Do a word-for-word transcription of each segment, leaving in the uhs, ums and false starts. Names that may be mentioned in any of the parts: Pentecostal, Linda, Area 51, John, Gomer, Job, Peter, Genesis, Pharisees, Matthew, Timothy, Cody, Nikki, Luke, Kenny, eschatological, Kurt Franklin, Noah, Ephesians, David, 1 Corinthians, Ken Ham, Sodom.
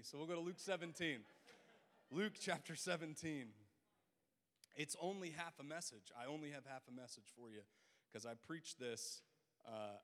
me. So we'll go to Luke seventeen. Luke chapter seventeen. It's only half a message. I only have half a message for you because I preached this. Uh,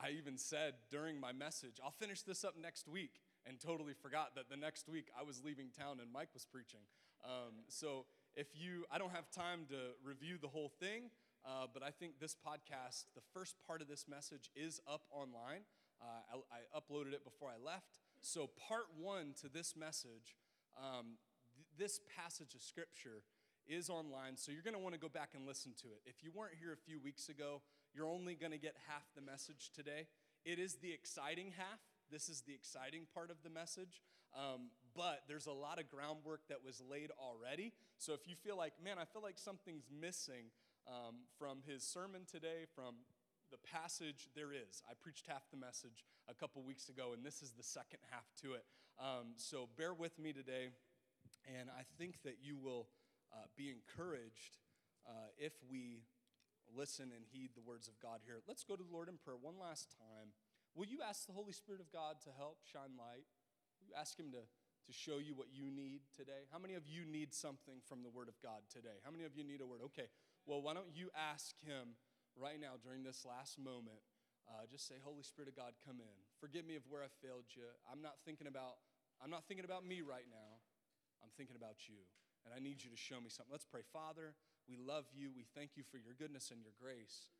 I even said during my message, I'll finish this up next week, and totally forgot that the next week I was leaving town and Mike was preaching. Um, so if you, I don't have time to review the whole thing, uh, but I think this podcast, the first part of this message is up online. Uh, I, I uploaded it before I left. So part one to this message, um, th- this passage of Scripture is online, so you're going to want to go back and listen to it. If you weren't here a few weeks ago, you're only going to get half the message today. It is the exciting half. This is the exciting part of the message, um, but there's a lot of groundwork that was laid already. So if you feel like, man, I feel like something's missing um, from his sermon today, from the passage, there is. I preached half the message a couple weeks ago, and this is the second half to it. Um, so bear with me today, and I think that you will uh, be encouraged uh, if we listen and heed the words of God here. Let's go to the Lord in prayer one last time. Will you ask the Holy Spirit of God to help shine light? Will you ask him to, to show you what you need today? How many of you need something from the Word of God today? How many of you need a word? Okay, well, why don't you ask him right now during this last moment, uh, just say, Holy Spirit of God, come in. Forgive me of where I failed you. I'm not thinking about, I'm not thinking about me right now. I'm thinking about you, and I need you to show me something. Let's pray. Father, we love you. We thank you for your goodness and your grace.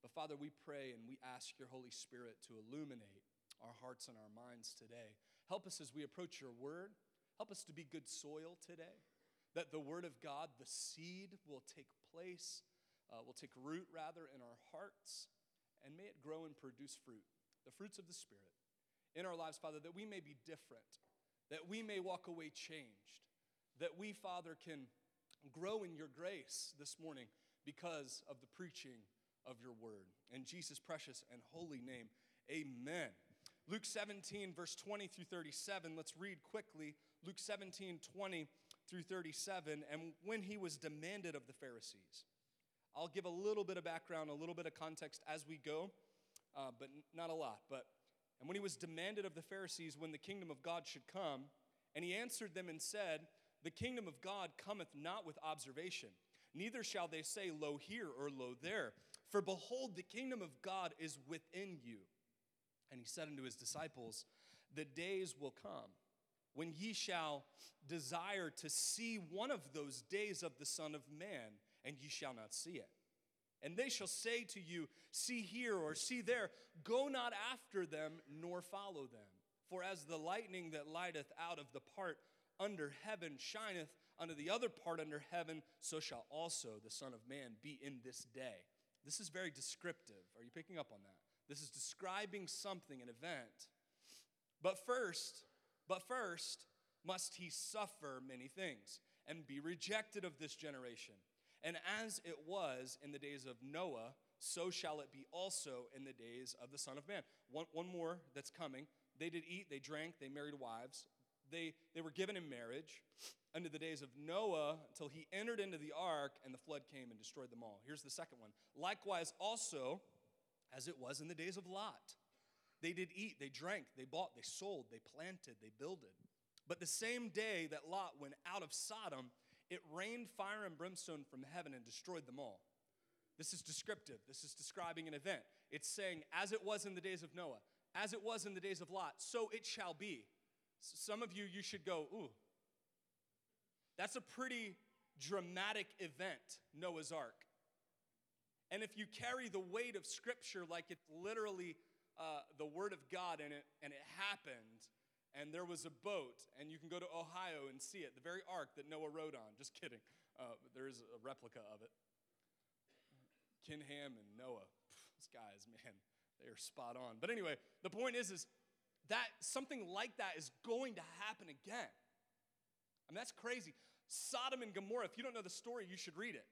But Father, we pray and we ask your Holy Spirit to illuminate our hearts and our minds today. Help us as we approach your word. Help us to be good soil today, that the word of God, the seed, will take place, uh, will take root, rather, in our hearts, and may it grow and produce fruit, the fruits of the Spirit, in our lives, Father, that we may be different, that we may walk away changed, that we, Father, can grow in your grace this morning because of the preaching of your word. In Jesus' precious and holy name, amen. Luke seventeen, verse twenty through thirty-seven. Let's read quickly. Luke seventeen, twenty through thirty-seven. And when he was demanded of the Pharisees. I'll give a little bit of background, a little bit of context as we go, uh, but not a lot. But and when he was demanded of the Pharisees when the kingdom of God should come, and he answered them and said, the kingdom of God cometh not with observation. Neither shall they say, lo here or lo there. For behold, the kingdom of God is within you. And he said unto his disciples, the days will come when ye shall desire to see one of those days of the Son of Man, and ye shall not see it. And they shall say to you, see here or see there. Go not after them, nor follow them. For as the lightning that lighteth out of the part under heaven shineth unto the other part under heaven, so shall also the Son of Man be in this day. This is very descriptive. Are you picking up on that? This is describing something, an event. But first, but first must he suffer many things and be rejected of this generation. And as it was in the days of Noah, so shall it be also in the days of the Son of Man. One, one more that's coming. They did eat, they drank, they married wives. They, they were given in marriage under the days of Noah until he entered into the ark and the flood came and destroyed them all. Here's the second one. Likewise also, as it was in the days of Lot, they did eat, they drank, they bought, they sold, they planted, they builded. But the same day that Lot went out of Sodom, it rained fire and brimstone from heaven and destroyed them all. This is descriptive. This is describing an event. It's saying, as it was in the days of Noah, as it was in the days of Lot, so it shall be. Some of you, you should go, ooh, that's a pretty dramatic event, Noah's Ark. And if you carry the weight of Scripture like it's literally uh, the Word of God in it, and it happened, and there was a boat, and you can go to Ohio and see it, the very ark that Noah rode on. Just kidding. Uh, there is a replica of it. Ken Ham and Noah, pff, these guys, man, they are spot on. But anyway, the point is, is, that something like that is going to happen again. I mean, that's crazy. Sodom and Gomorrah, if you don't know the story, you should read it.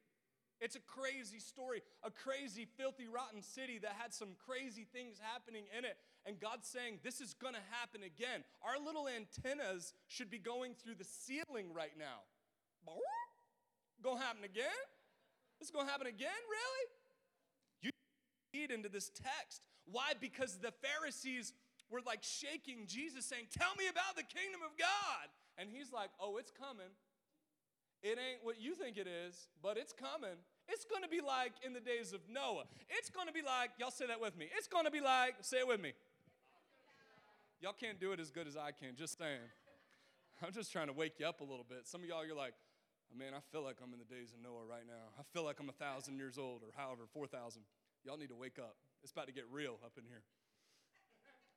It's a crazy story, a crazy, filthy, rotten city that had some crazy things happening in it. And God's saying, this is going to happen again. Our little antennas should be going through the ceiling right now. Going to happen again? This is going to happen again, really? You read into this text. Why? Because the Pharisees were like shaking Jesus saying, tell me about the kingdom of God. And he's like, oh, it's coming. It ain't what you think it is, but it's coming. It's going to be like in the days of Noah. It's going to be like, y'all say that with me. It's going to be like, say it with me. Y'all can't do it as good as I can, just saying. I'm just trying to wake you up a little bit. Some of y'all, you're like, oh, man, I feel like I'm in the days of Noah right now. I feel like I'm a thousand years old or however, four thousand. Y'all need to wake up. It's about to get real up in here.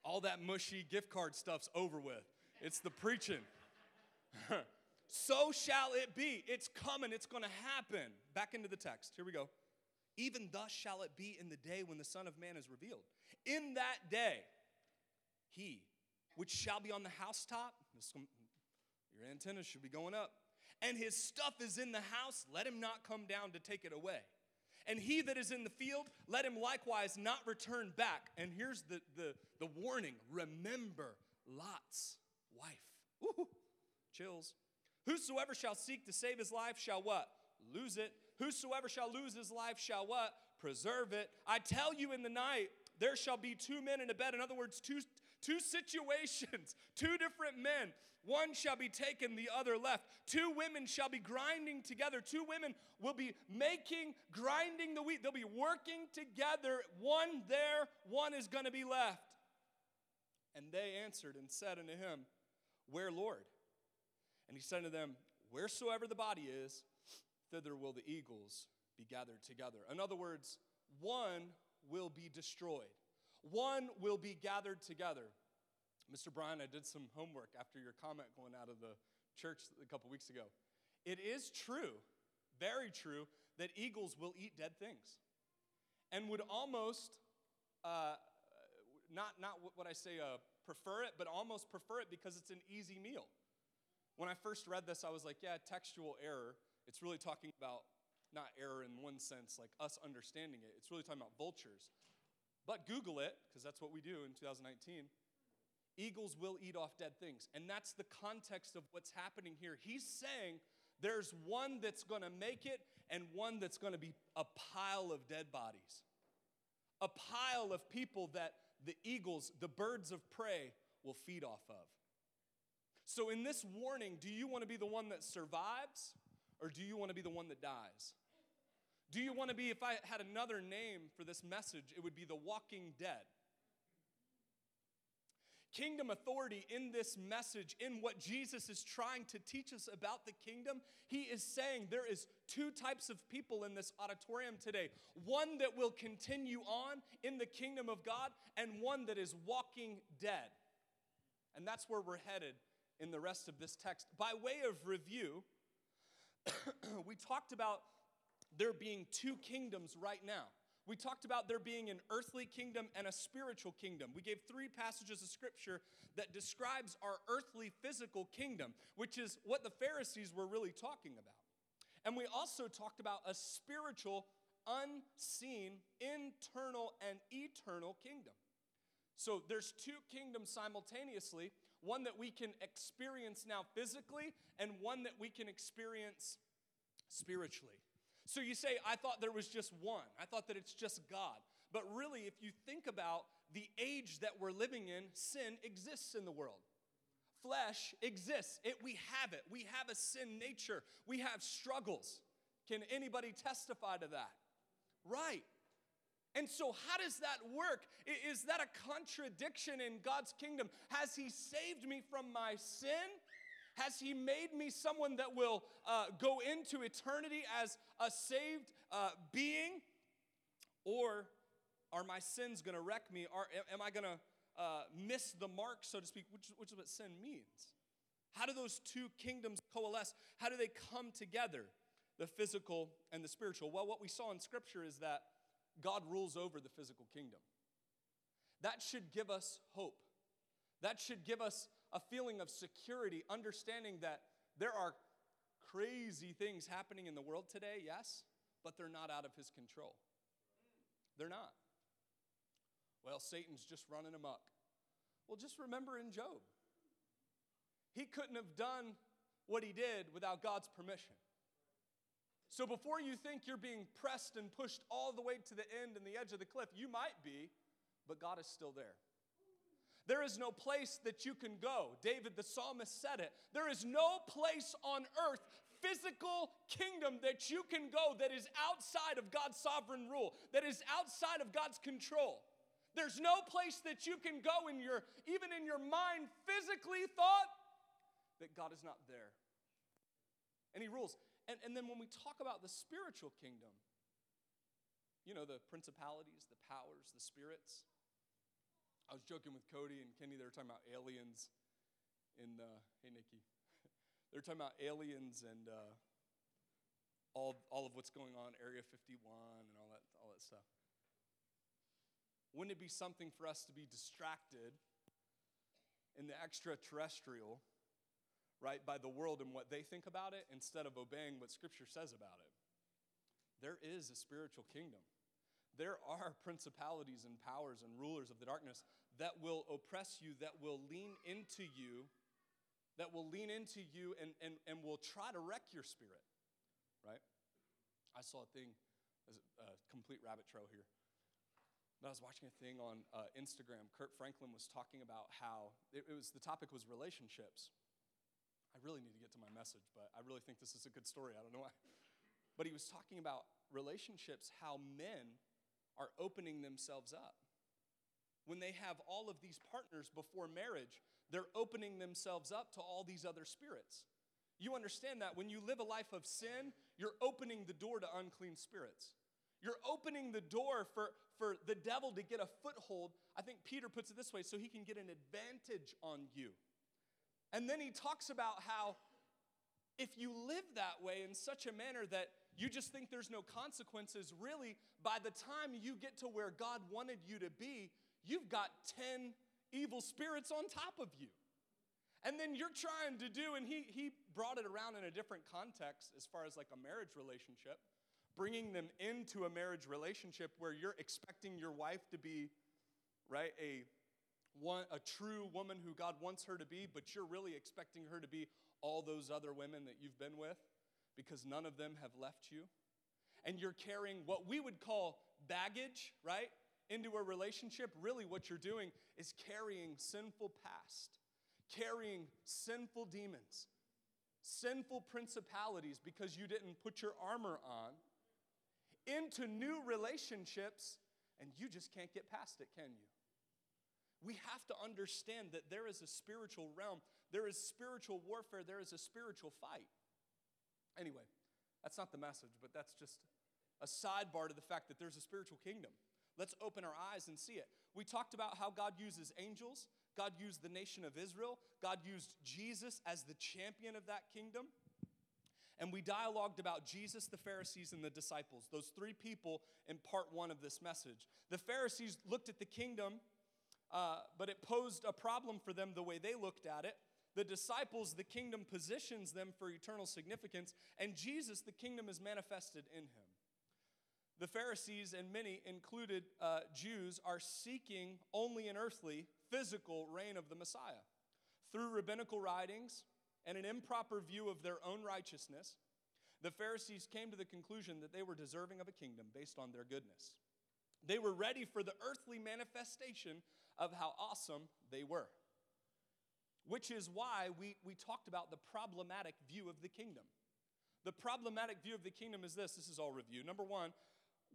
All that mushy gift card stuff's over with. It's the preaching. So shall it be. It's coming. It's going to happen. Back into the text. Here we go. Even thus shall it be in the day when the Son of Man is revealed. In that day, he which shall be on the housetop, your antennas should be going up, and his stuff is in the house, let him not come down to take it away. And he that is in the field, let him likewise not return back. And here's the, the, the warning. Remember Lot's wife. Woo-hoo. Chills. Whosoever shall seek to save his life shall what? Lose it. Whosoever shall lose his life shall what? Preserve it. I tell you in the night, there shall be two men in a bed. In other words, two, two situations, two different men. One shall be taken, the other left. Two women shall be grinding together. Two women will be making, grinding the wheat. They'll be working together. One there, one is going to be left. And they answered and said unto him, Where, Lord? And he said unto them, Wheresoever the body is, thither will the eagles be gathered together. In other words, one will be destroyed. One will be gathered together. Mister Brian, I did some homework after your comment going out of the church a couple weeks ago. It is true, very true, that eagles will eat dead things and would almost, uh, not, not what I say uh, prefer it, but almost prefer it because it's an easy meal. When I first read this, I was like, yeah, textual error. It's really talking about, not error in one sense, like us understanding it. It's really talking about vultures. But Google it, because that's what we do in two thousand nineteen. Eagles will eat off dead things. And that's the context of what's happening here. He's saying there's one that's going to make it and one that's going to be a pile of dead bodies. A pile of people that the eagles, the birds of prey, will feed off of. So in this warning, do you want to be the one that survives or do you want to be the one that dies? Do you want to be, if I had another name for this message, it would be the walking dead. Kingdom authority in this message, in what Jesus is trying to teach us about the kingdom, he is saying there is two types of people in this auditorium today. One that will continue on in the kingdom of God and one that is walking dead. And that's where we're headed in the rest of this text. By way of review, we talked about there being two kingdoms right now. We talked about there being an earthly kingdom and a spiritual kingdom. We gave three passages of scripture that describes our earthly physical kingdom, which is what the Pharisees were really talking about. And we also talked about a spiritual, unseen, internal, and eternal kingdom. So there's two kingdoms simultaneously, one that we can experience now physically and one that we can experience spiritually. So you say, I thought there was just one. I thought that it's just God. But really, if you think about the age that we're living in, sin exists in the world. Flesh exists. It, we have it. We have a sin nature. We have struggles. Can anybody testify to that? Right. And so how does that work? Is that a contradiction in God's kingdom? Has he saved me from my sin? Has he made me someone that will uh, go into eternity as a saved uh, being? Or are my sins going to wreck me? Are, am I going to uh, miss the mark, so to speak, which, which is what sin means? How do those two kingdoms coalesce? How do they come together, the physical and the spiritual? Well, what we saw in Scripture is that God rules over the physical kingdom. That should give us hope. That should give us a feeling of security, understanding that there are crazy things happening in the world today, yes, but they're not out of his control. They're not. Well, Satan's just running amok. Well, just remember in Job, he couldn't have done what he did without God's permission. So before you think you're being pressed and pushed all the way to the end and the edge of the cliff, you might be, but God is still there. There is no place that you can go. David the psalmist said it. There is no place on earth, physical kingdom, that you can go that is outside of God's sovereign rule, that is outside of God's control. There's no place that you can go in your, even in your mind, physically thought that God is not there. And he rules. And, and then when we talk about the spiritual kingdom, you know, the principalities, the powers, the spirits. I was joking with Cody and Kenny. They were talking about aliens in, uh, hey, Nikki. They were talking about aliens and uh, all all of what's going on, Area fifty-one and all that all that stuff. Wouldn't it be something for us to be distracted in the extraterrestrial, right, by the world and what they think about it instead of obeying what Scripture says about it? There is a spiritual kingdom. There are principalities and powers and rulers of the darkness that will oppress you, that will lean into you, that will lean into you and, and, and will try to wreck your spirit, right? I saw a thing, a complete rabbit trail here, but I was watching a thing on uh, Instagram. Kurt Franklin was talking about how, it, it was the topic was relationships. I really need to get to my message, but I really think this is a good story. I don't know why. But he was talking about relationships, how men are opening themselves up. When they have all of these partners before marriage, they're opening themselves up to all these other spirits. You understand that when you live a life of sin, you're opening the door to unclean spirits. You're opening the door for, for the devil to get a foothold. I think Peter puts it this way, so he can get an advantage on you. And then he talks about how if you live that way in such a manner that you just think there's no consequences, really, by the time you get to where God wanted you to be, you've got ten evil spirits on top of you. And then you're trying to do, and he, he brought it around in a different context as far as like a marriage relationship, bringing them into a marriage relationship where you're expecting your wife to be, right, a One, a true woman who God wants her to be, but you're really expecting her to be all those other women that you've been with because none of them have left you. And you're carrying what we would call baggage, right, into a relationship. Really what you're doing is carrying sinful past, carrying sinful demons, sinful principalities because you didn't put your armor on into new relationships, and you just can't get past it, can you? We have to understand that there is a spiritual realm. There is spiritual warfare. There is a spiritual fight. Anyway, that's not the message, but that's just a sidebar to the fact that there's a spiritual kingdom. Let's open our eyes and see it. We talked about how God uses angels. God used the nation of Israel. God used Jesus as the champion of that kingdom. And we dialogued about Jesus, the Pharisees, and the disciples, those three people in part one of this message. The Pharisees looked at the kingdom, Uh, but it posed a problem for them the way they looked at it. The disciples, the kingdom positions them for eternal significance, and Jesus, the kingdom is manifested in him. The Pharisees, and many included uh, Jews, are seeking only an earthly, physical reign of the Messiah. Through rabbinical writings and an improper view of their own righteousness, the Pharisees came to the conclusion that they were deserving of a kingdom based on their goodness. They were ready for the earthly manifestation of how awesome they were, which is why we, we talked about the problematic view of the kingdom. The problematic view of the kingdom is this. This is all review. Number one,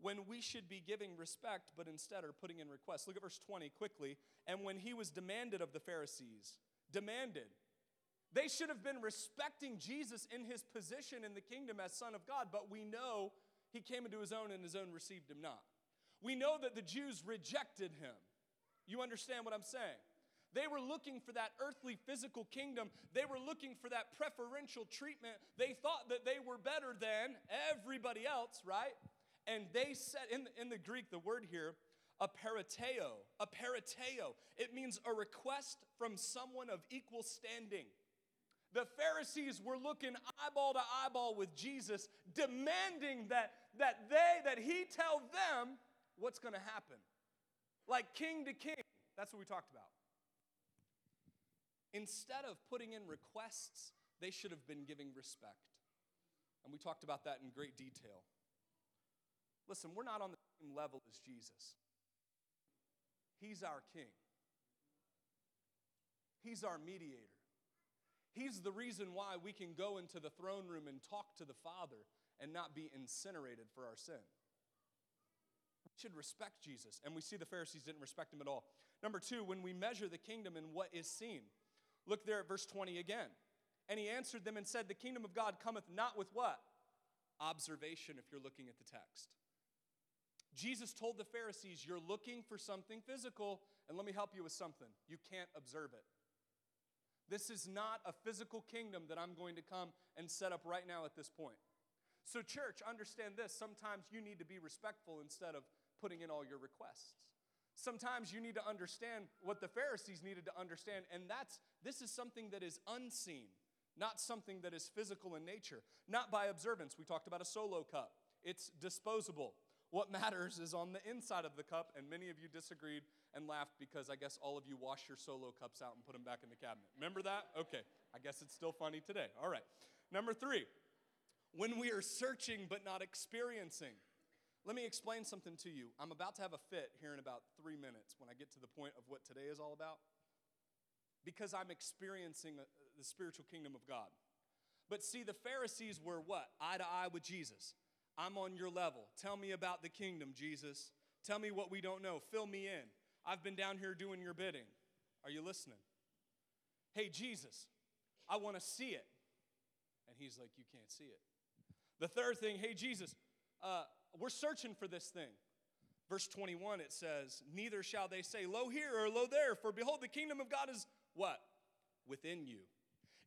when we should be giving respect, but instead are putting in requests. Look at verse twenty quickly. And when he was demanded of the Pharisees, demanded. They should have been respecting Jesus in his position in the kingdom as Son of God, but we know he came into his own and his own received him not. We know that the Jews rejected him. You understand what I'm saying? They were looking for that earthly physical kingdom. They were looking for that preferential treatment. They thought that they were better than everybody else, right? And they said, in, in the Greek, the word here, apariteo, apariteo. It means a request from someone of equal standing. The Pharisees were looking eyeball to eyeball with Jesus, demanding that, that they, that he tell them what's going to happen. Like king to king. That's what we talked about. Instead of putting in requests, they should have been giving respect. And we talked about that in great detail. Listen, we're not on the same level as Jesus. He's our king. He's our mediator. He's the reason why we can go into the throne room and talk to the Father and not be incinerated for our sin. We should respect Jesus, and we see the Pharisees didn't respect him at all. Number two, when we measure the kingdom in what is seen. Look there at verse twenty again. And he answered them and said, the kingdom of God cometh not with what? Observation, if you're looking at the text. Jesus told the Pharisees, you're looking for something physical, and let me help you with something. You can't observe it. This is not a physical kingdom that I'm going to come and set up right now at this point. So church, understand this. Sometimes you need to be respectful instead of putting in all your requests. Sometimes you need to understand what the Pharisees needed to understand, and that's this is something that is unseen, not something that is physical in nature, not by observance. We talked about a solo cup. It's disposable. What matters is on the inside of the cup, and many of you disagreed and laughed because I guess all of you wash your solo cups out and put them back in the cabinet. Remember that? Okay, I guess it's still funny today. All right, number three, when we are searching but not experiencing. Let me explain something to you. I'm about to have a fit here in about three minutes when I get to the point of what today is all about, because I'm experiencing the spiritual kingdom of God. But see, the Pharisees were what? Eye to eye with Jesus. I'm on your level. Tell me about the kingdom, Jesus. Tell me what we don't know. Fill me in. I've been down here doing your bidding. Are you listening? Hey, Jesus, I want to see it. And he's like, you can't see it. The third thing, hey, Jesus, uh, we're searching for this thing. Verse twenty-one, it says, neither shall they say, lo here or lo there, for behold, the kingdom of God is what? Within you.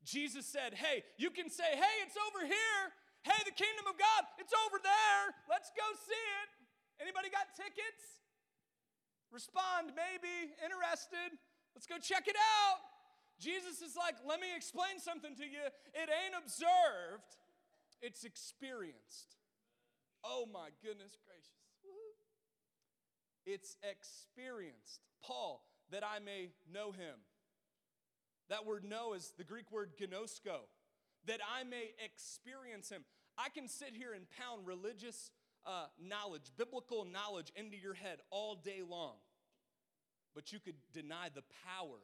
Jesus said, hey, you can say, hey, it's over here. Hey, the kingdom of God, it's over there. Let's go see it. Anybody got tickets? Respond, maybe, interested. Let's go check it out. Jesus is like, let me explain something to you. It ain't observed, it's experienced. Oh my goodness gracious. It's experienced. Paul, that I may know him. That word know is the Greek word gnosko, that I may experience him. I can sit here and pound religious Uh, knowledge, biblical knowledge into your head all day long. But you could deny the power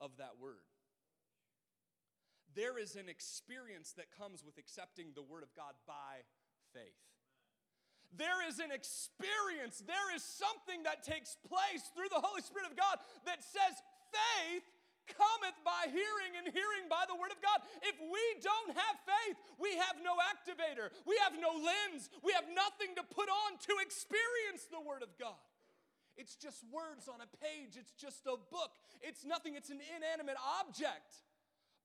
of that word. There is an experience that comes with accepting the word of God by faith. There is an experience, there is something that takes place through the Holy Spirit of God that says faith cometh by hearing, and hearing by the word of God. If we don't have faith, we have no activator. We have no lens. We have nothing to put on to experience the word of God. It's just words on a page. It's just a book. It's nothing. It's an inanimate object.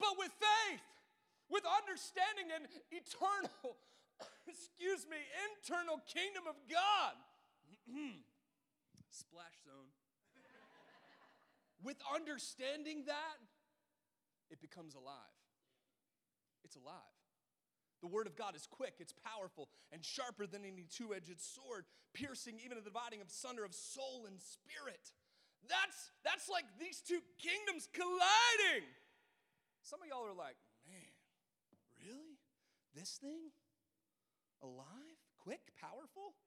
But with faith, with understanding and eternal, excuse me, internal kingdom of God. Splash zone. With understanding that, it becomes alive. It's alive. The word of God is quick, it's powerful, and sharper than any two-edged sword, piercing even to the dividing asunder of soul and spirit. That's, that's like these two kingdoms colliding. Some of y'all are like, man, really? This thing? Alive? Quick? Powerful?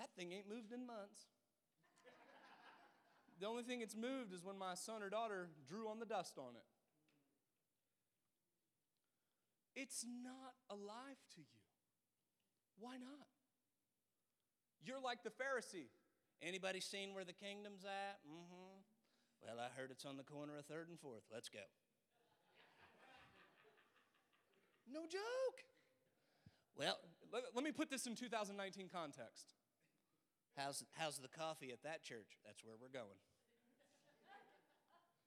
That thing ain't moved in months. The only thing it's moved is when my son or daughter drew on the dust on it. It's not alive to you. Why not? You're like the Pharisee. Anybody seen where the kingdom's at? Mm-hmm. Well, I heard it's on the corner of third and fourth. Let's go. No joke. Well, let, let me put this in two thousand nineteen context. How's, how's the coffee at that church? That's where we're going.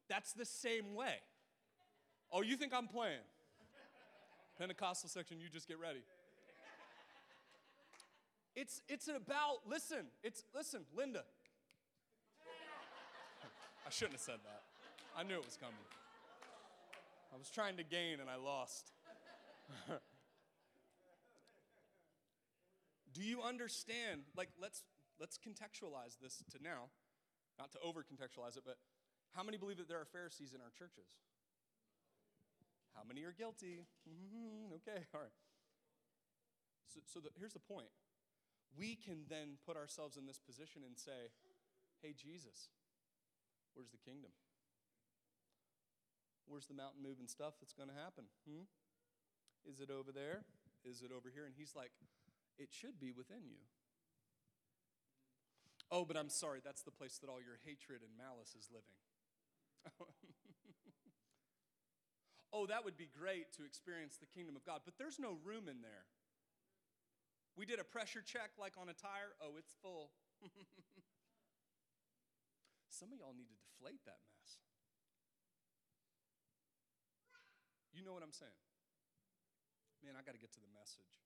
That's the same way. Oh, you think I'm playing? Pentecostal section, you just get ready. It's it's about, listen, it's, listen, Linda. I shouldn't have said that. I knew it was coming. I was trying to gain and I lost. Do you understand, like, let's let's contextualize this to now, not to over-contextualize it, but how many believe that there are Pharisees in our churches? How many are guilty? Mm-hmm, okay, all right. So, so the, here's the point. We can then put ourselves in this position and say, hey, Jesus, where's the kingdom? where's the mountain moving stuff that's going to happen? Hmm? Is it over there? Is it over here? And he's like, it should be within you. Oh, but I'm sorry, that's the place that all your hatred and malice is living. Oh, that would be great to experience the kingdom of God, but there's no room in there. We did a pressure check like on a tire. Oh, it's full. Some of y'all need to deflate that mess. You know what I'm saying? Man, I got to get to the message.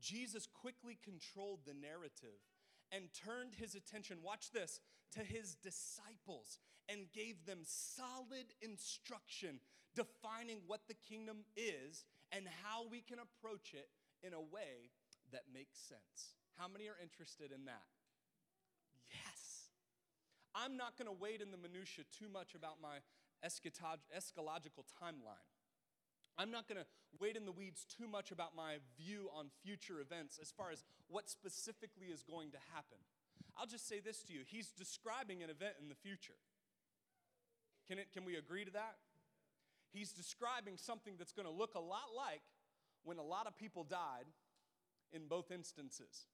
Jesus quickly controlled the narrative and turned his attention, watch this, to his disciples and gave them solid instruction defining what the kingdom is and how we can approach it in a way that makes sense. How many are interested in that? Yes. I'm not going to wade in the minutiae too much about my eschatological timeline. I'm not going to wade in the weeds too much about my view on future events as far as what specifically is going to happen. I'll just say this to you. He's describing an event in the future. Can it, can we agree to that? He's describing something that's going to look a lot like when a lot of people died in both instances.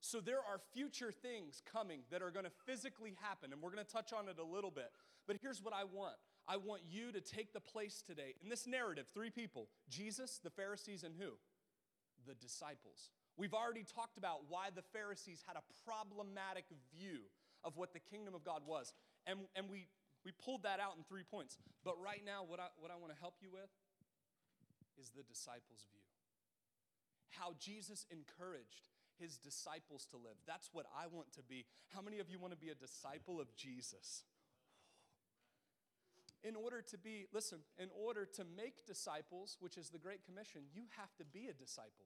So there are future things coming that are going to physically happen, and we're going to touch on it a little bit. But here's what I want. I want you to take the place today. In this narrative, three people, Jesus, the Pharisees, and who? The disciples. We've already talked about why the Pharisees had a problematic view of what the kingdom of God was. And, and we, we pulled that out in three points. But right now, what I, what I want to help you with is the disciples' view. How Jesus encouraged his disciples to live. That's what I want to be. How many of you want to be a disciple of Jesus? In order to be, listen, in order to make disciples, which is the Great Commission, you have to be a disciple.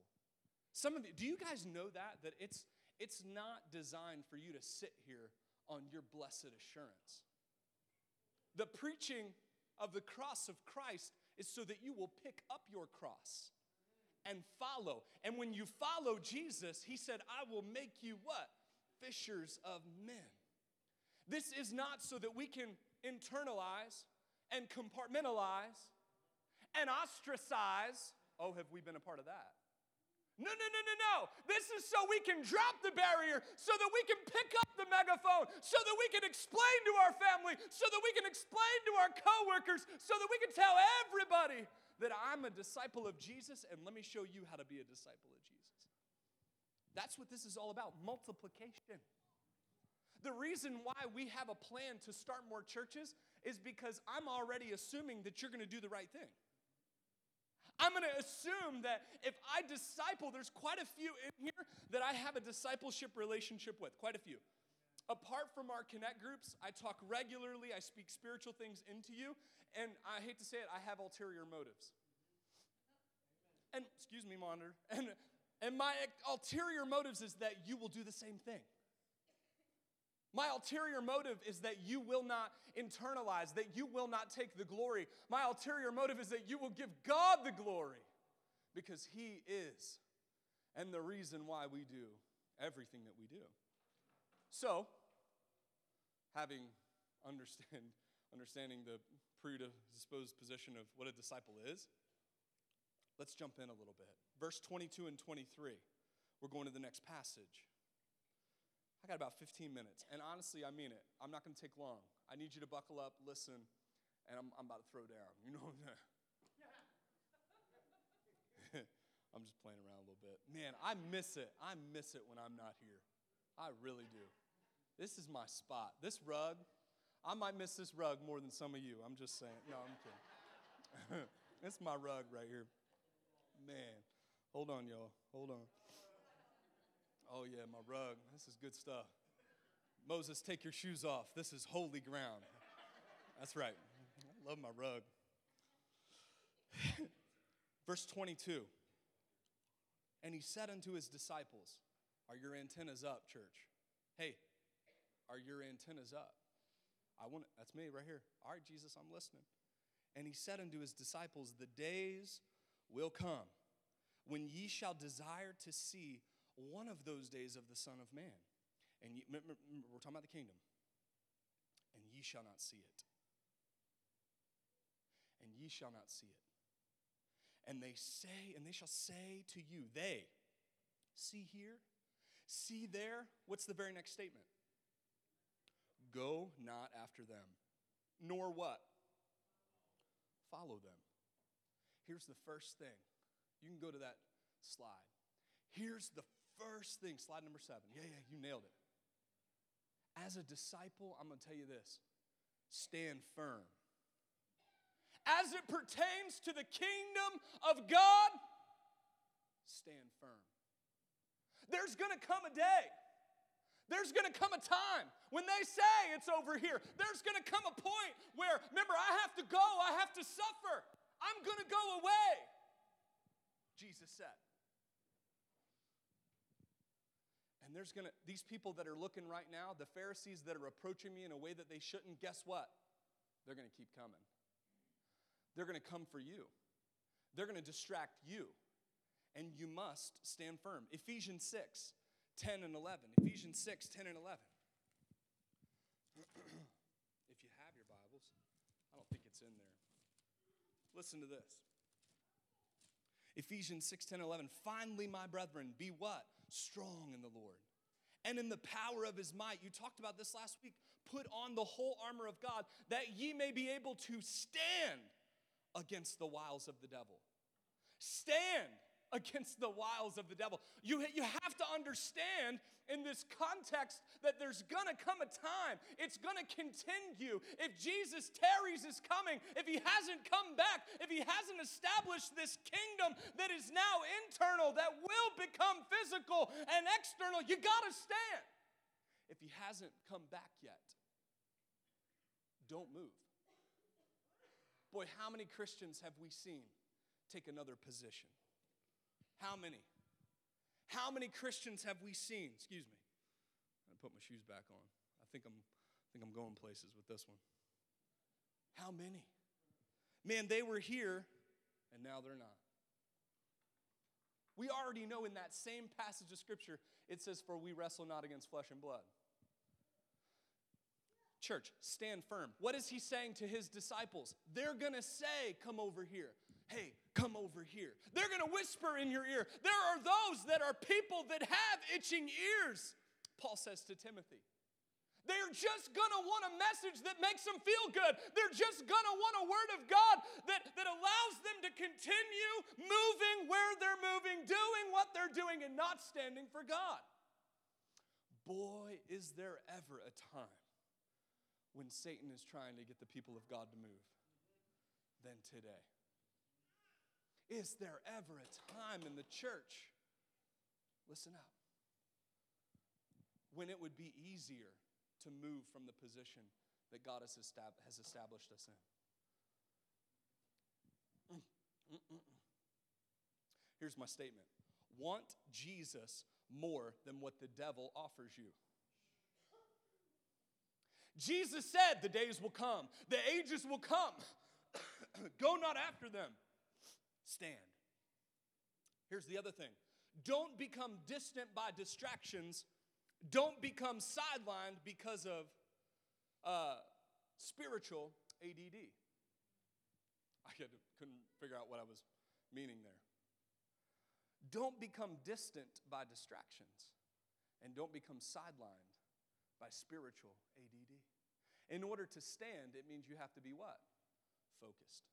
Some of you, do you guys know that? That it's it's not designed for you to sit here on your blessed assurance. The preaching of the cross of Christ is so that you will pick up your cross and follow. And when you follow Jesus, he said, I will make you what? Fishers of men. This is not so that we can internalize and compartmentalize and ostracize. Oh, have we been a part of that? No, no, no, no, no. This is so we can drop the barrier, so that we can pick up the megaphone, so that we can explain to our family, so that we can explain to our coworkers, so that we can tell everybody that I'm a disciple of Jesus, and let me show you how to be a disciple of Jesus. That's what this is all about, multiplication. The reason why we have a plan to start more churches is because I'm already assuming that you're going to do the right thing. I'm going to assume that if I disciple, there's quite a few in here that I have a discipleship relationship with, quite a few. Apart from our connect groups, I talk regularly, I speak spiritual things into you, and I hate to say it, I have ulterior motives. And, excuse me, monitor, and, and my ulterior motives is that you will do the same thing. My ulterior motive is that you will not internalize, that you will not take the glory. My ulterior motive is that you will give God the glory because he is and the reason why we do everything that we do. So, having understand, understanding the predisposed position of what a disciple is, let's jump in a little bit. Verse twenty-two and twenty-three, we're going to the next passage. I got about fifteen minutes, and honestly, I mean it. I'm not going to take long. I need you to buckle up, listen, and I'm, I'm about to throw down. You know what I'm saying? I'm just playing around a little bit. Man, I miss it. I miss it when I'm not here. I really do. This is my spot. This rug, I might miss this rug more than some of you. I'm just saying. No, I'm kidding. It's my rug right here. Man, hold on, y'all. Hold on. Oh, yeah, my rug. This is good stuff. Moses, take your shoes off. This is holy ground. That's right. I love my rug. Verse twenty-two. And he said unto his disciples, are your antennas up, church? Hey, are your antennas up? I want it. That's me right here. All right, Jesus, I'm listening. And he said unto his disciples, the days will come when ye shall desire to see one of those days of the Son of Man. And ye, remember, we're talking about the kingdom. And ye shall not see it. and ye shall not see it. And they say, and they shall say to you, they, see here, see there. What's the very next statement? Go not after them, nor what? Follow them. Here's the first thing. You can go to that slide. Here's the first thing, slide number seven. Yeah, yeah, you nailed it. As a disciple, I'm going to tell you this. Stand firm. As it pertains to the kingdom of God, stand firm. There's going to come a day. There's going to come a time when they say it's over here. There's going to come a point where, remember, I have to go. I have to suffer. I'm going to go away, Jesus said. And there's going to, these people that are looking right now, the Pharisees that are approaching me in a way that they shouldn't, guess what? They're going to keep coming. They're going to come for you. They're going to distract you. And you must stand firm. Ephesians six, ten and eleven. Ephesians six, ten and eleven. If you have your Bibles, I don't think it's in there. Listen to this. Ephesians six, ten, eleven. Finally, my brethren, be what? Strong in the Lord and in the power of his might. You talked about this last week. Put on the whole armor of God that ye may be able to stand against the wiles of the devil. Stand against the wiles of the devil. You, you have to understand in this context that there's going to come a time. It's going to continue. If Jesus tarries his coming, if he hasn't come back, if he hasn't established this kingdom that is now internal, that will become physical and external, you got to stand. If he hasn't come back yet, don't move. Boy, how many Christians have we seen take another position? How many? How many Christians have we seen? Excuse me. I put my shoes back on. I think I'm I think I'm going places with this one. How many? Man, they were here and now they're not. We already know in that same passage of Scripture, it says, for we wrestle not against flesh and blood. Church, stand firm. What is he saying to his disciples? They're going to say, come over here. Hey, come over here. They're going to whisper in your ear. There are those that are people that have itching ears, Paul says to Timothy. They're just going to want a message that makes them feel good. They're just going to want a word of God that, that allows them to continue moving where they're moving, doing what they're doing, and not standing for God. Boy, is there ever a time when Satan is trying to get the people of God to move than today. Is there ever a time in the church, listen up, when it would be easier to move from the position that God has established us in? Mm-mm-mm. Here's my statement. Want Jesus more than what the devil offers you. Jesus said, the days will come, the ages will come. Go not after them. Stand. Here's the other thing. Don't become distant by distractions. Don't become sidelined because of uh, spiritual A D D. I couldn't figure out what I was meaning there. Don't become distant by distractions. And don't become sidelined by spiritual A D D. In order to stand, it means you have to be what? Focused.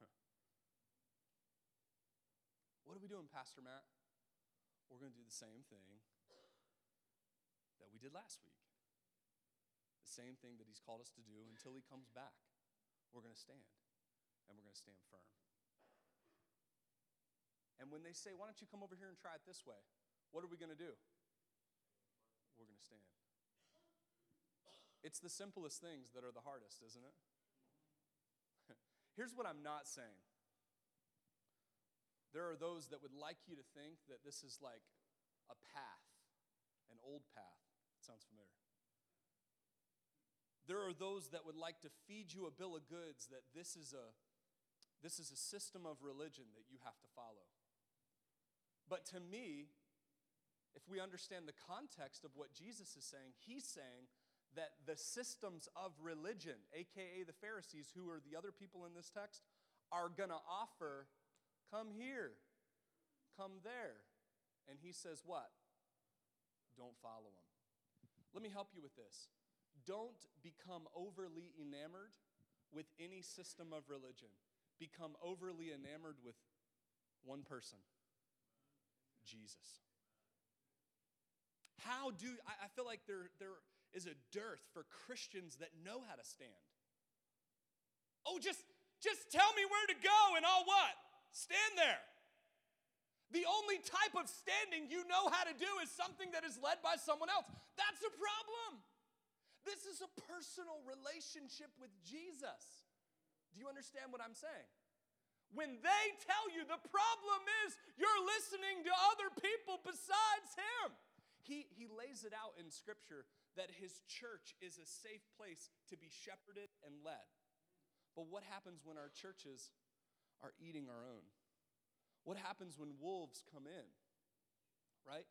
Huh. What are we doing, Pastor Matt? We're going to do the same thing that we did last week. The same thing that he's called us to do until he comes back. We're going to stand, and we're going to stand firm. And when they say, why don't you come over here and try it this way? What are we going to do? We're going to stand. It's the simplest things that are the hardest, isn't it? Here's what I'm not saying. There are those that would like you to think that this is like a path, an old path. It sounds familiar. There are those that would like to feed you a bill of goods that this is a, this is a system of religion that you have to follow. But to me, if we understand the context of what Jesus is saying, he's saying that the systems of religion, a k a the Pharisees, who are the other people in this text, are going to offer, come here, come there. And he says what? Don't follow them. Let me help you with this. Don't become overly enamored with any system of religion. Become overly enamored with one person, Jesus. How do, I feel like there there is a dearth for Christians that know how to stand. Oh, just, just tell me where to go and I'll what? Stand there. The only type of standing you know how to do is something that is led by someone else. That's a problem. This is a personal relationship with Jesus. Do you understand what I'm saying? When they tell you, the problem is you're listening to other people besides him. He, he lays it out in Scripture that his church is a safe place to be shepherded and led. But what happens when our churches are eating our own? What happens when wolves come in, right?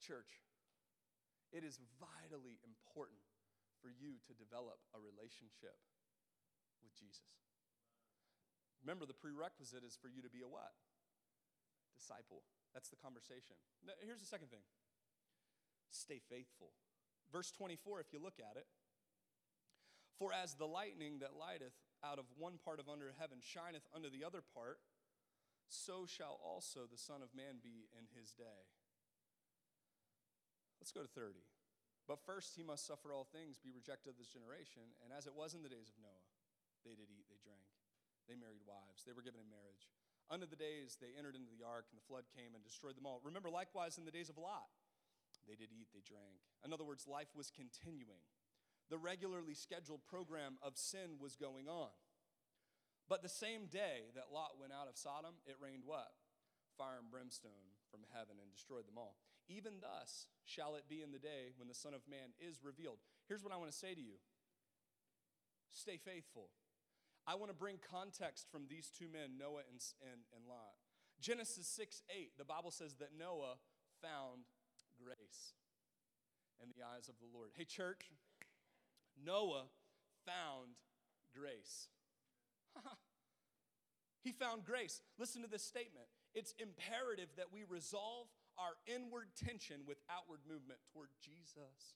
Church, it is vitally important for you to develop a relationship with Jesus. Remember, the prerequisite is for you to be a what? Disciple. That's the conversation. Now, here's the second thing. Stay faithful. Verse twenty-four, if you look at it. For as the lightning that lighteth out of one part of under heaven shineth unto the other part, so shall also the Son of Man be in his day. Let's go to thirty. But first he must suffer all things, be rejected of this generation, and as it was in the days of Noah, they did eat, they drank, they married wives, they were given in marriage. Under the days they entered into the ark, and the flood came and destroyed them all. Remember, likewise, in the days of Lot, they did eat, they drank. In other words, life was continuing. The regularly scheduled program of sin was going on. But the same day that Lot went out of Sodom, it rained what? Fire and brimstone from heaven and destroyed them all. Even thus shall it be in the day when the Son of Man is revealed. Here's what I want to say to you. Stay faithful. I want to bring context from these two men, Noah and, and, and Lot. Genesis six eight, the Bible says that Noah found grace in the eyes of the Lord. Hey, church, Noah found grace. He found grace. Listen to this statement. It's imperative that we resolve our inward tension with outward movement toward Jesus.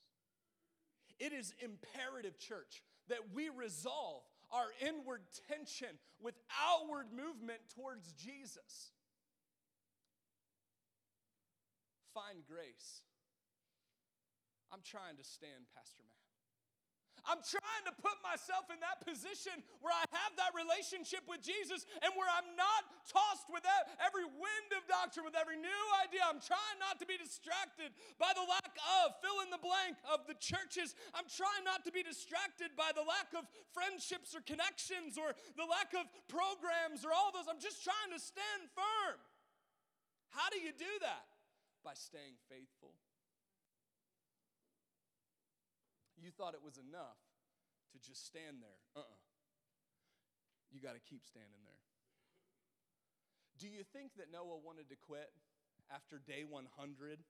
It is imperative, church, that we resolve our inward tension with outward movement towards Jesus. Find grace. I'm trying to stand, Pastor Matt. I'm trying to put myself in that position where I have that relationship with Jesus and where I'm not tossed with every wind of doctrine, with every new idea. I'm trying not to be distracted by the lack of fill in the blank of the churches. I'm trying not to be distracted by the lack of friendships or connections or the lack of programs or all those. I'm just trying to stand firm. How do you do that? By staying faithful. You thought it was enough to just stand there. Uh-uh. You got to keep standing there. Do you think that Noah wanted to quit after day one hundred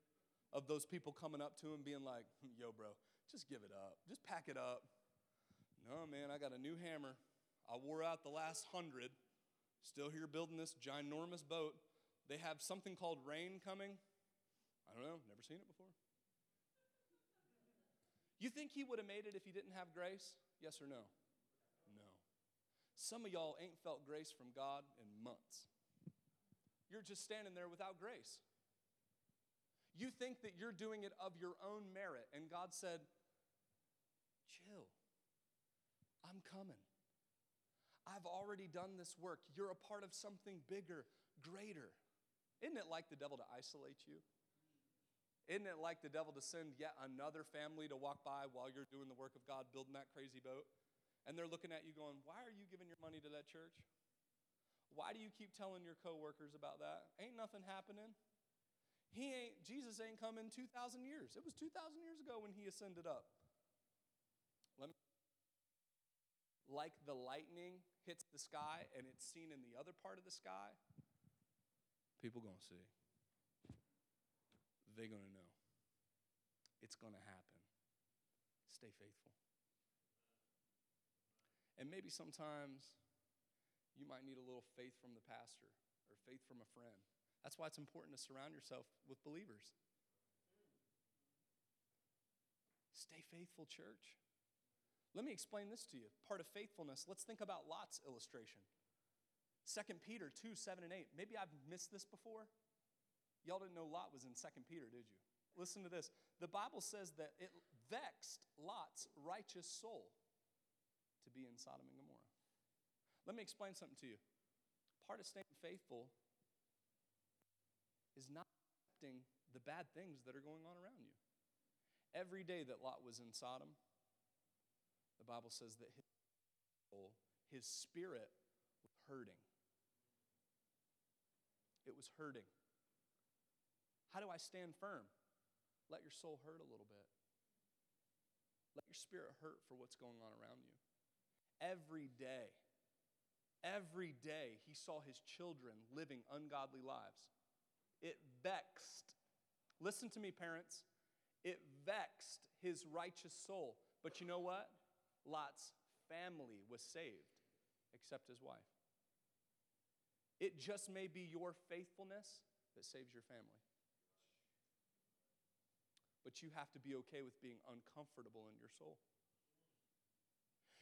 of those people coming up to him being like, yo, bro, just give it up. Just pack it up. No, man, I got a new hammer. I wore out the last hundred. Still here building this ginormous boat. They have something called rain coming. I don't know. Never seen it before. You think he would have made it if he didn't have grace? Yes or no? No. Some of y'all ain't felt grace from God in months. You're just standing there without grace. You think that you're doing it of your own merit, and God said, chill. I'm coming. I've already done this work. You're a part of something bigger, greater. Isn't it like the devil to isolate you? Isn't it like the devil to send yet another family to walk by while you're doing the work of God, building that crazy boat? And they're looking at you going, why are you giving your money to that church? Why do you keep telling your coworkers about that? Ain't nothing happening. He ain't, Jesus ain't come in two thousand years. It was two thousand years ago when he ascended up. Let me, like the lightning hits the sky and it's seen in the other part of the sky, people gonna see. They're going to know. It's going to happen. stay faithful. And maybe sometimes you might need a little faith from the pastor or faith from a friend. That's why it's important to surround yourself with believers. Stay faithful, church. Let me explain this to you. Part of faithfulness, let's think about Lot's illustration. Second Peter two, seven and eight. Maybe I've missed this before. Y'all didn't know Lot was in Second Peter, did you? Listen to this. The Bible says that it vexed Lot's righteous soul to be in Sodom and Gomorrah. Let me explain something to you. Part of staying faithful is not accepting the bad things that are going on around you. Every day that Lot was in Sodom, the Bible says that his soul, his spirit was hurting. It was hurting. How do I stand firm? Let your soul hurt a little bit. Let your spirit hurt for what's going on around you. Every day, every day he saw his children living ungodly lives. It vexed. Listen to me, parents. It vexed his righteous soul. But you know what? Lot's family was saved, except his wife. It just may be your faithfulness that saves your family. But you have to be okay with being uncomfortable in your soul.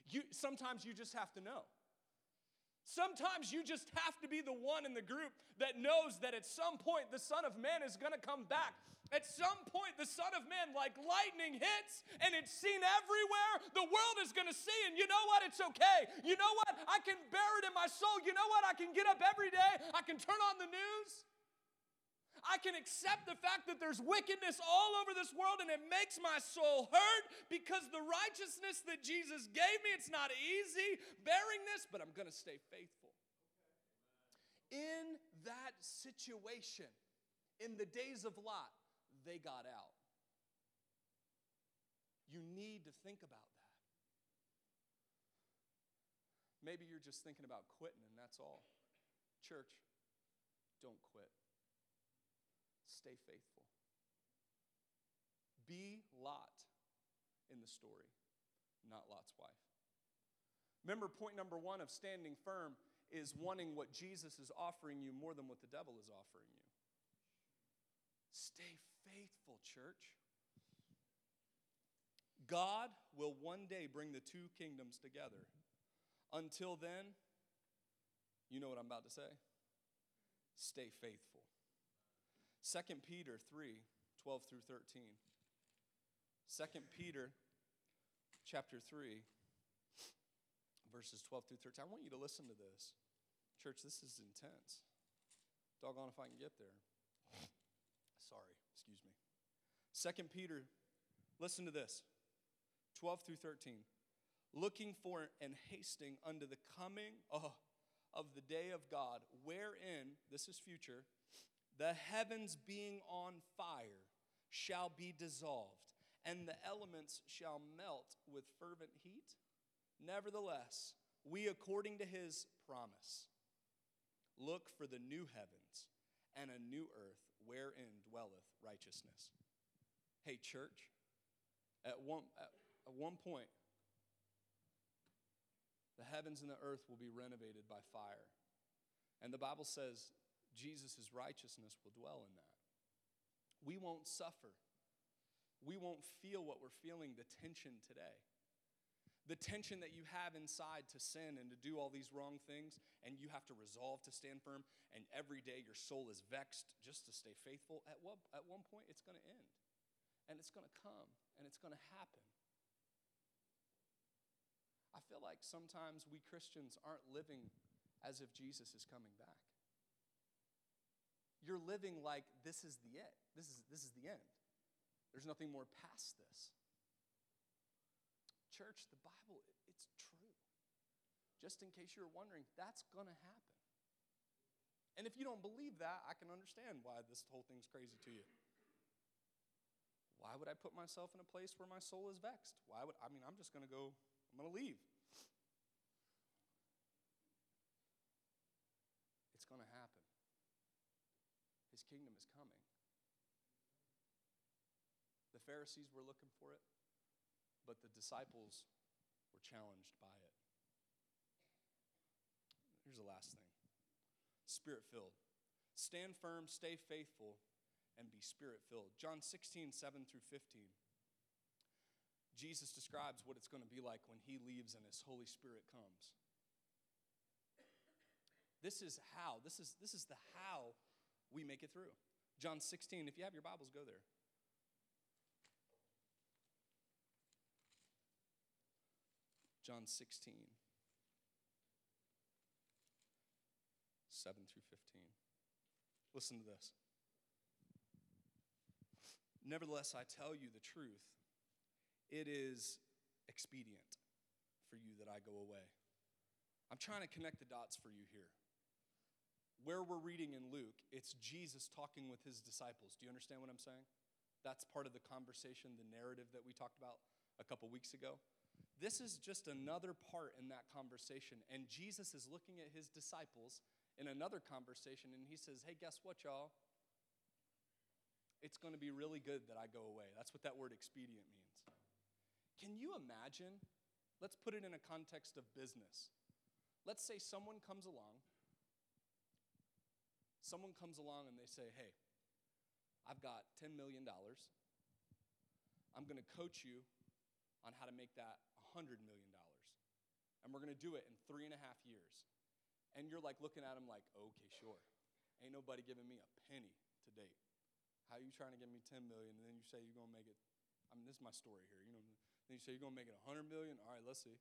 You, sometimes you just have to know. Sometimes you just have to be the one in the group that knows that at some point the Son of Man is going to come back. At some point the Son of Man, like lightning, hits and it's seen everywhere. The world is going to see, and you know what? It's okay. You know what? I can bear it in my soul. You know what? I can get up every day. I can turn on the news. I can accept the fact that there's wickedness all over this world, and it makes my soul hurt because the righteousness that Jesus gave me, it's not easy bearing this, but I'm going to stay faithful. In that situation, in the days of Lot, they got out. You need to think about that. Maybe you're just thinking about quitting, and that's all. Church, don't quit. Stay faithful. Be Lot in the story, not Lot's wife. Remember, point number one of standing firm is wanting what Jesus is offering you more than what the devil is offering you. Stay faithful, church. God will one day bring the two kingdoms together. Until then, you know what I'm about to say. Stay faithful. Second Peter three, twelve through thirteen. Second Peter chapter three, verses twelve through thirteen. I want you to listen to this. Church, this is intense. Doggone if I can get there. Sorry, excuse me. Second Peter, listen to this. twelve through thirteen. Looking for and hasting unto the coming oh, of the day of God, wherein, this is future, the heavens being on fire shall be dissolved, and the elements shall melt with fervent heat. Nevertheless, we, according to his promise, look for the new heavens and a new earth wherein dwelleth righteousness. Hey, church, at one, at one point, the heavens and the earth will be renovated by fire. And the Bible says Jesus' righteousness will dwell in that. We won't suffer. We won't feel what we're feeling, the tension today. The tension that you have inside to sin and to do all these wrong things, and you have to resolve to stand firm, and every day your soul is vexed just to stay faithful. At what, at one point, it's going to end, and it's going to come, and it's going to happen. I feel like sometimes we Christians aren't living as if Jesus is coming back. You're living like this is the end. This is, this is the end. There's nothing more past this. Church, the Bible, it's true. Just in case you're wondering, that's going to happen. And if you don't believe that, I can understand why this whole thing's crazy to you. Why would I put myself in a place where my soul is vexed? Why would, I mean, I'm just going to go, I'm going to leave. It's going to happen. His kingdom is coming. The Pharisees were looking for it. but the disciples were challenged by it. Here's the last thing. Spirit-filled. Stand firm, stay faithful, and be Spirit-filled. John sixteen, seven through fifteen. Jesus describes what it's going to be like when he leaves and his Holy Spirit comes. This is how, this is this is the how we make it through. John sixteen, if you have your Bibles, go there. John sixteen, seven through fifteen. Listen to this. Nevertheless, I tell you the truth. It is expedient for you that I go away. I'm trying to connect the dots for you here. Where we're reading in Luke, it's Jesus talking with his disciples. Do you understand what I'm saying? That's part of the conversation, the narrative that we talked about a couple weeks ago. This is just another part in that conversation. And Jesus is looking at his disciples in another conversation, and he says, hey, guess what, y'all? It's going to be really good that I go away. That's what that word expedient means. Can you imagine? Let's put it in a context of business. Let's say someone comes along, someone comes along and they say, hey, I've got ten million dollars. I'm going to coach you on how to make that one hundred million dollars. And we're going to do it in three and a half years. And you're like looking at them like, okay, sure. Ain't nobody giving me a penny to date. How are you trying to give me ten million dollars? And then you say you're going to make it, I mean, this is my story here. You know, then you say you're going to make it one hundred million dollars. All right, let's see.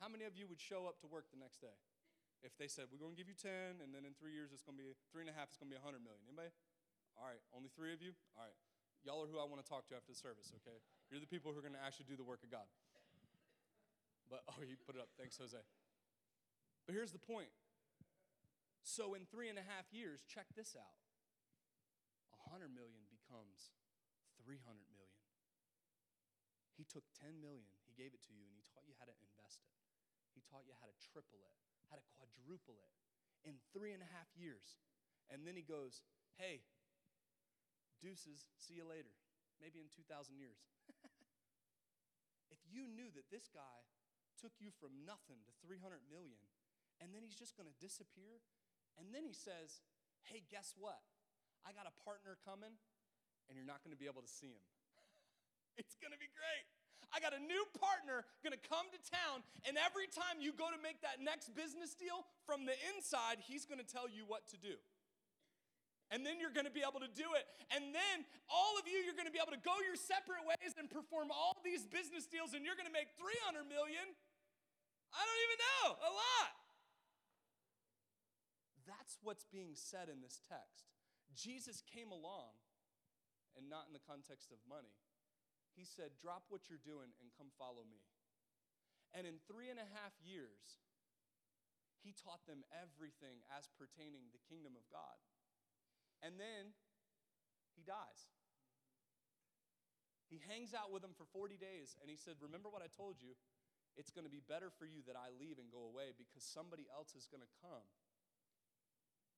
How many of you would show up to work the next day if they said, we're going to give you ten, and then in three years it's going to be, three and a half, it's going to be one hundred million dollars? Anybody? All right, only three of you? All right. Y'all are who I want to talk to after the service, okay? You're the people who are going to actually do the work of God. But, oh, he put it up. Thanks, Jose. But here's the point. So in three and a half years, check this out. one hundred million becomes three hundred million. He took ten million, he gave it to you, and he taught you how to invest it. He taught you how to triple it, how to quadruple it in three and a half years. And then he goes, hey, deuces, see you later, maybe in two thousand years. If you knew that this guy took you from nothing to three hundred million, and then he's just going to disappear, and then he says, hey, guess what? I got a partner coming, and you're not going to be able to see him. It's going to be great. I got a new partner going to come to town, and every time you go to make that next business deal, from the inside, he's going to tell you what to do. And then you're going to be able to do it. And then all of you, you're going to be able to go your separate ways and perform all these business deals, and you're going to make three hundred million dollars. I don't even know, a lot. That's what's being said in this text. Jesus came along, and not in the context of money. He said, drop what you're doing and come follow me. And in three and a half years, he taught them everything as pertaining to the kingdom of God. And then he dies. He hangs out with them for forty days, and he said, remember what I told you? It's going to be better for you that I leave and go away because somebody else is going to come.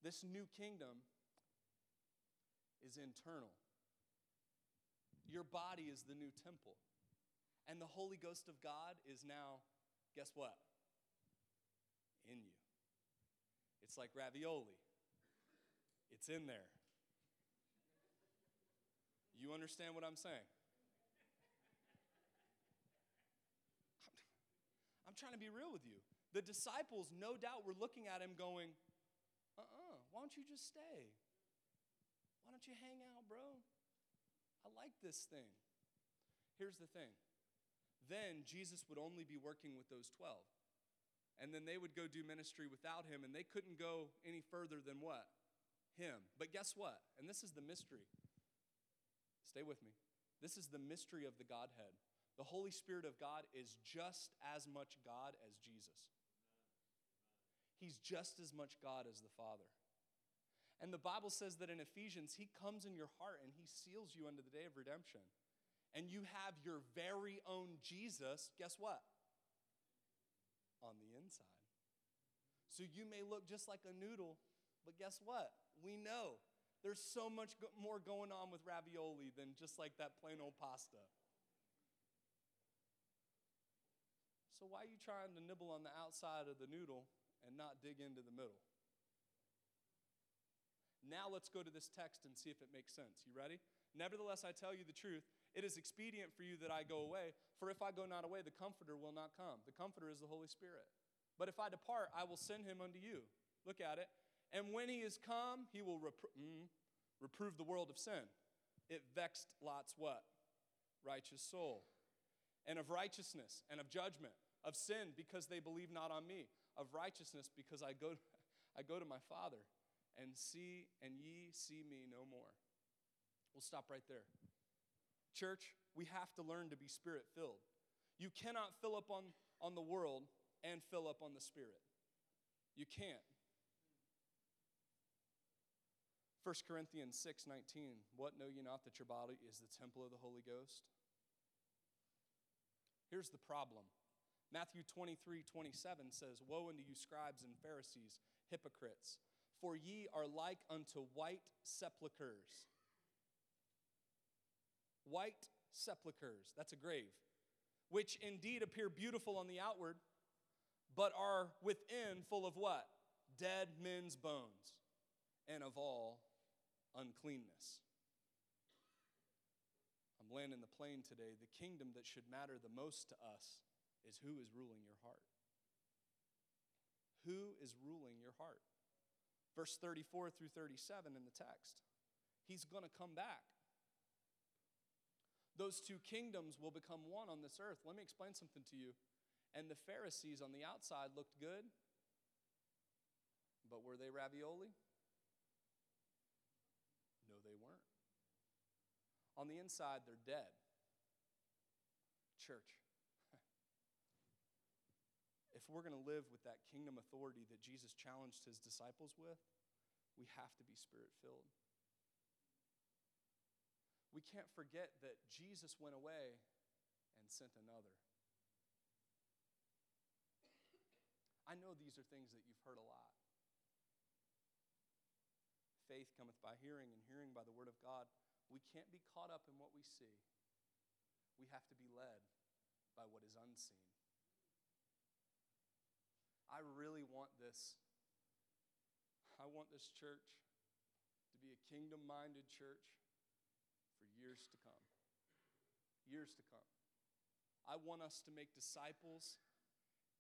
This new kingdom is internal. Your body is the new temple. And the Holy Ghost of God is now, guess what? In you. It's like ravioli. It's in there. You understand what I'm saying? I'm, I'm trying to be real with you. The disciples, no doubt, were looking at him going, uh-uh, why don't you just stay? Why don't you hang out, bro? I like this thing. Here's the thing. Then Jesus would only be working with those twelve. And then they would go do ministry without him, and they couldn't go any further than what? Him. But guess what? And this is the mystery. Stay with me. This is the mystery of the Godhead. The Holy Spirit of God is just as much God as Jesus. He's just as much God as the Father. And the Bible says that in Ephesians, he comes in your heart and he seals you unto the day of redemption. And you have your very own Jesus, guess what? On the inside. So you may look just like a noodle, but guess what? We know there's so much more going on with ravioli than just like that plain old pasta. So why are you trying to nibble on the outside of the noodle and not dig into the middle? Now let's go to this text and see if it makes sense. You ready? Nevertheless, I tell you the truth. It is expedient for you that I go away, for if I go not away, the Comforter will not come. The Comforter is the Holy Spirit. But if I depart, I will send him unto you. Look at it. And when he is come, he will repro- mm, reprove the world of sin. It vexed Lot's what? Righteous soul. And of righteousness, and of judgment, of sin, because they believe not on me, of righteousness, because I go, I go to my Father, and see, and ye see me no more. We'll stop right there. Church, we have to learn to be Spirit-filled. You cannot fill up on, on the world and fill up on the Spirit. You can't. First Corinthians six nineteen, what know ye not that your body is the temple of the Holy Ghost? Here's the problem. Matthew twenty-three twenty-seven says, woe unto you, scribes and Pharisees, hypocrites, for ye are like unto white sepulchres. White sepulchres, that's a grave, which indeed appear beautiful on the outward, but are within full of what? Dead men's bones, and of all uncleanness. I'm landing the plane today. The kingdom that should matter the most to us is who is ruling your heart. Who is ruling your heart? Verse thirty-four through thirty-seven in the text. He's going to come back. Those two kingdoms will become one on this earth. Let me explain something to you. And the Pharisees on the outside looked good, but were they ravioli? No, they weren't. On the inside, they're dead. Church, if we're going to live with that kingdom authority that Jesus challenged his disciples with, we have to be Spirit-filled. We can't forget that Jesus went away and sent another. I know these are things that you've heard a lot. Faith cometh by hearing, and hearing by the word of God. We can't be caught up in what we see. We have to be led by what is unseen. I really want this. I want this church to be a kingdom-minded church for years to come. Years to come. I want us to make disciples,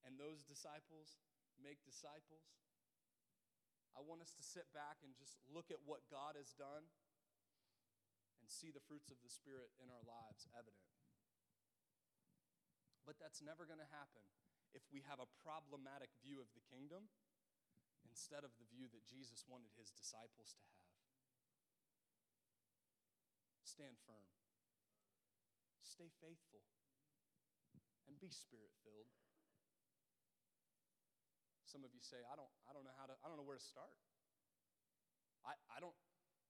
and those disciples make disciples. I want us to sit back and just look at what God has done, and see the fruits of the Spirit in our lives evident. But that's never going to happen if we have a problematic view of the kingdom instead of the view that Jesus wanted his disciples to have. Stand firm. Stay faithful. And be Spirit-filled. Some of you say, I don't I don't know how to I don't know where to start. I, I don't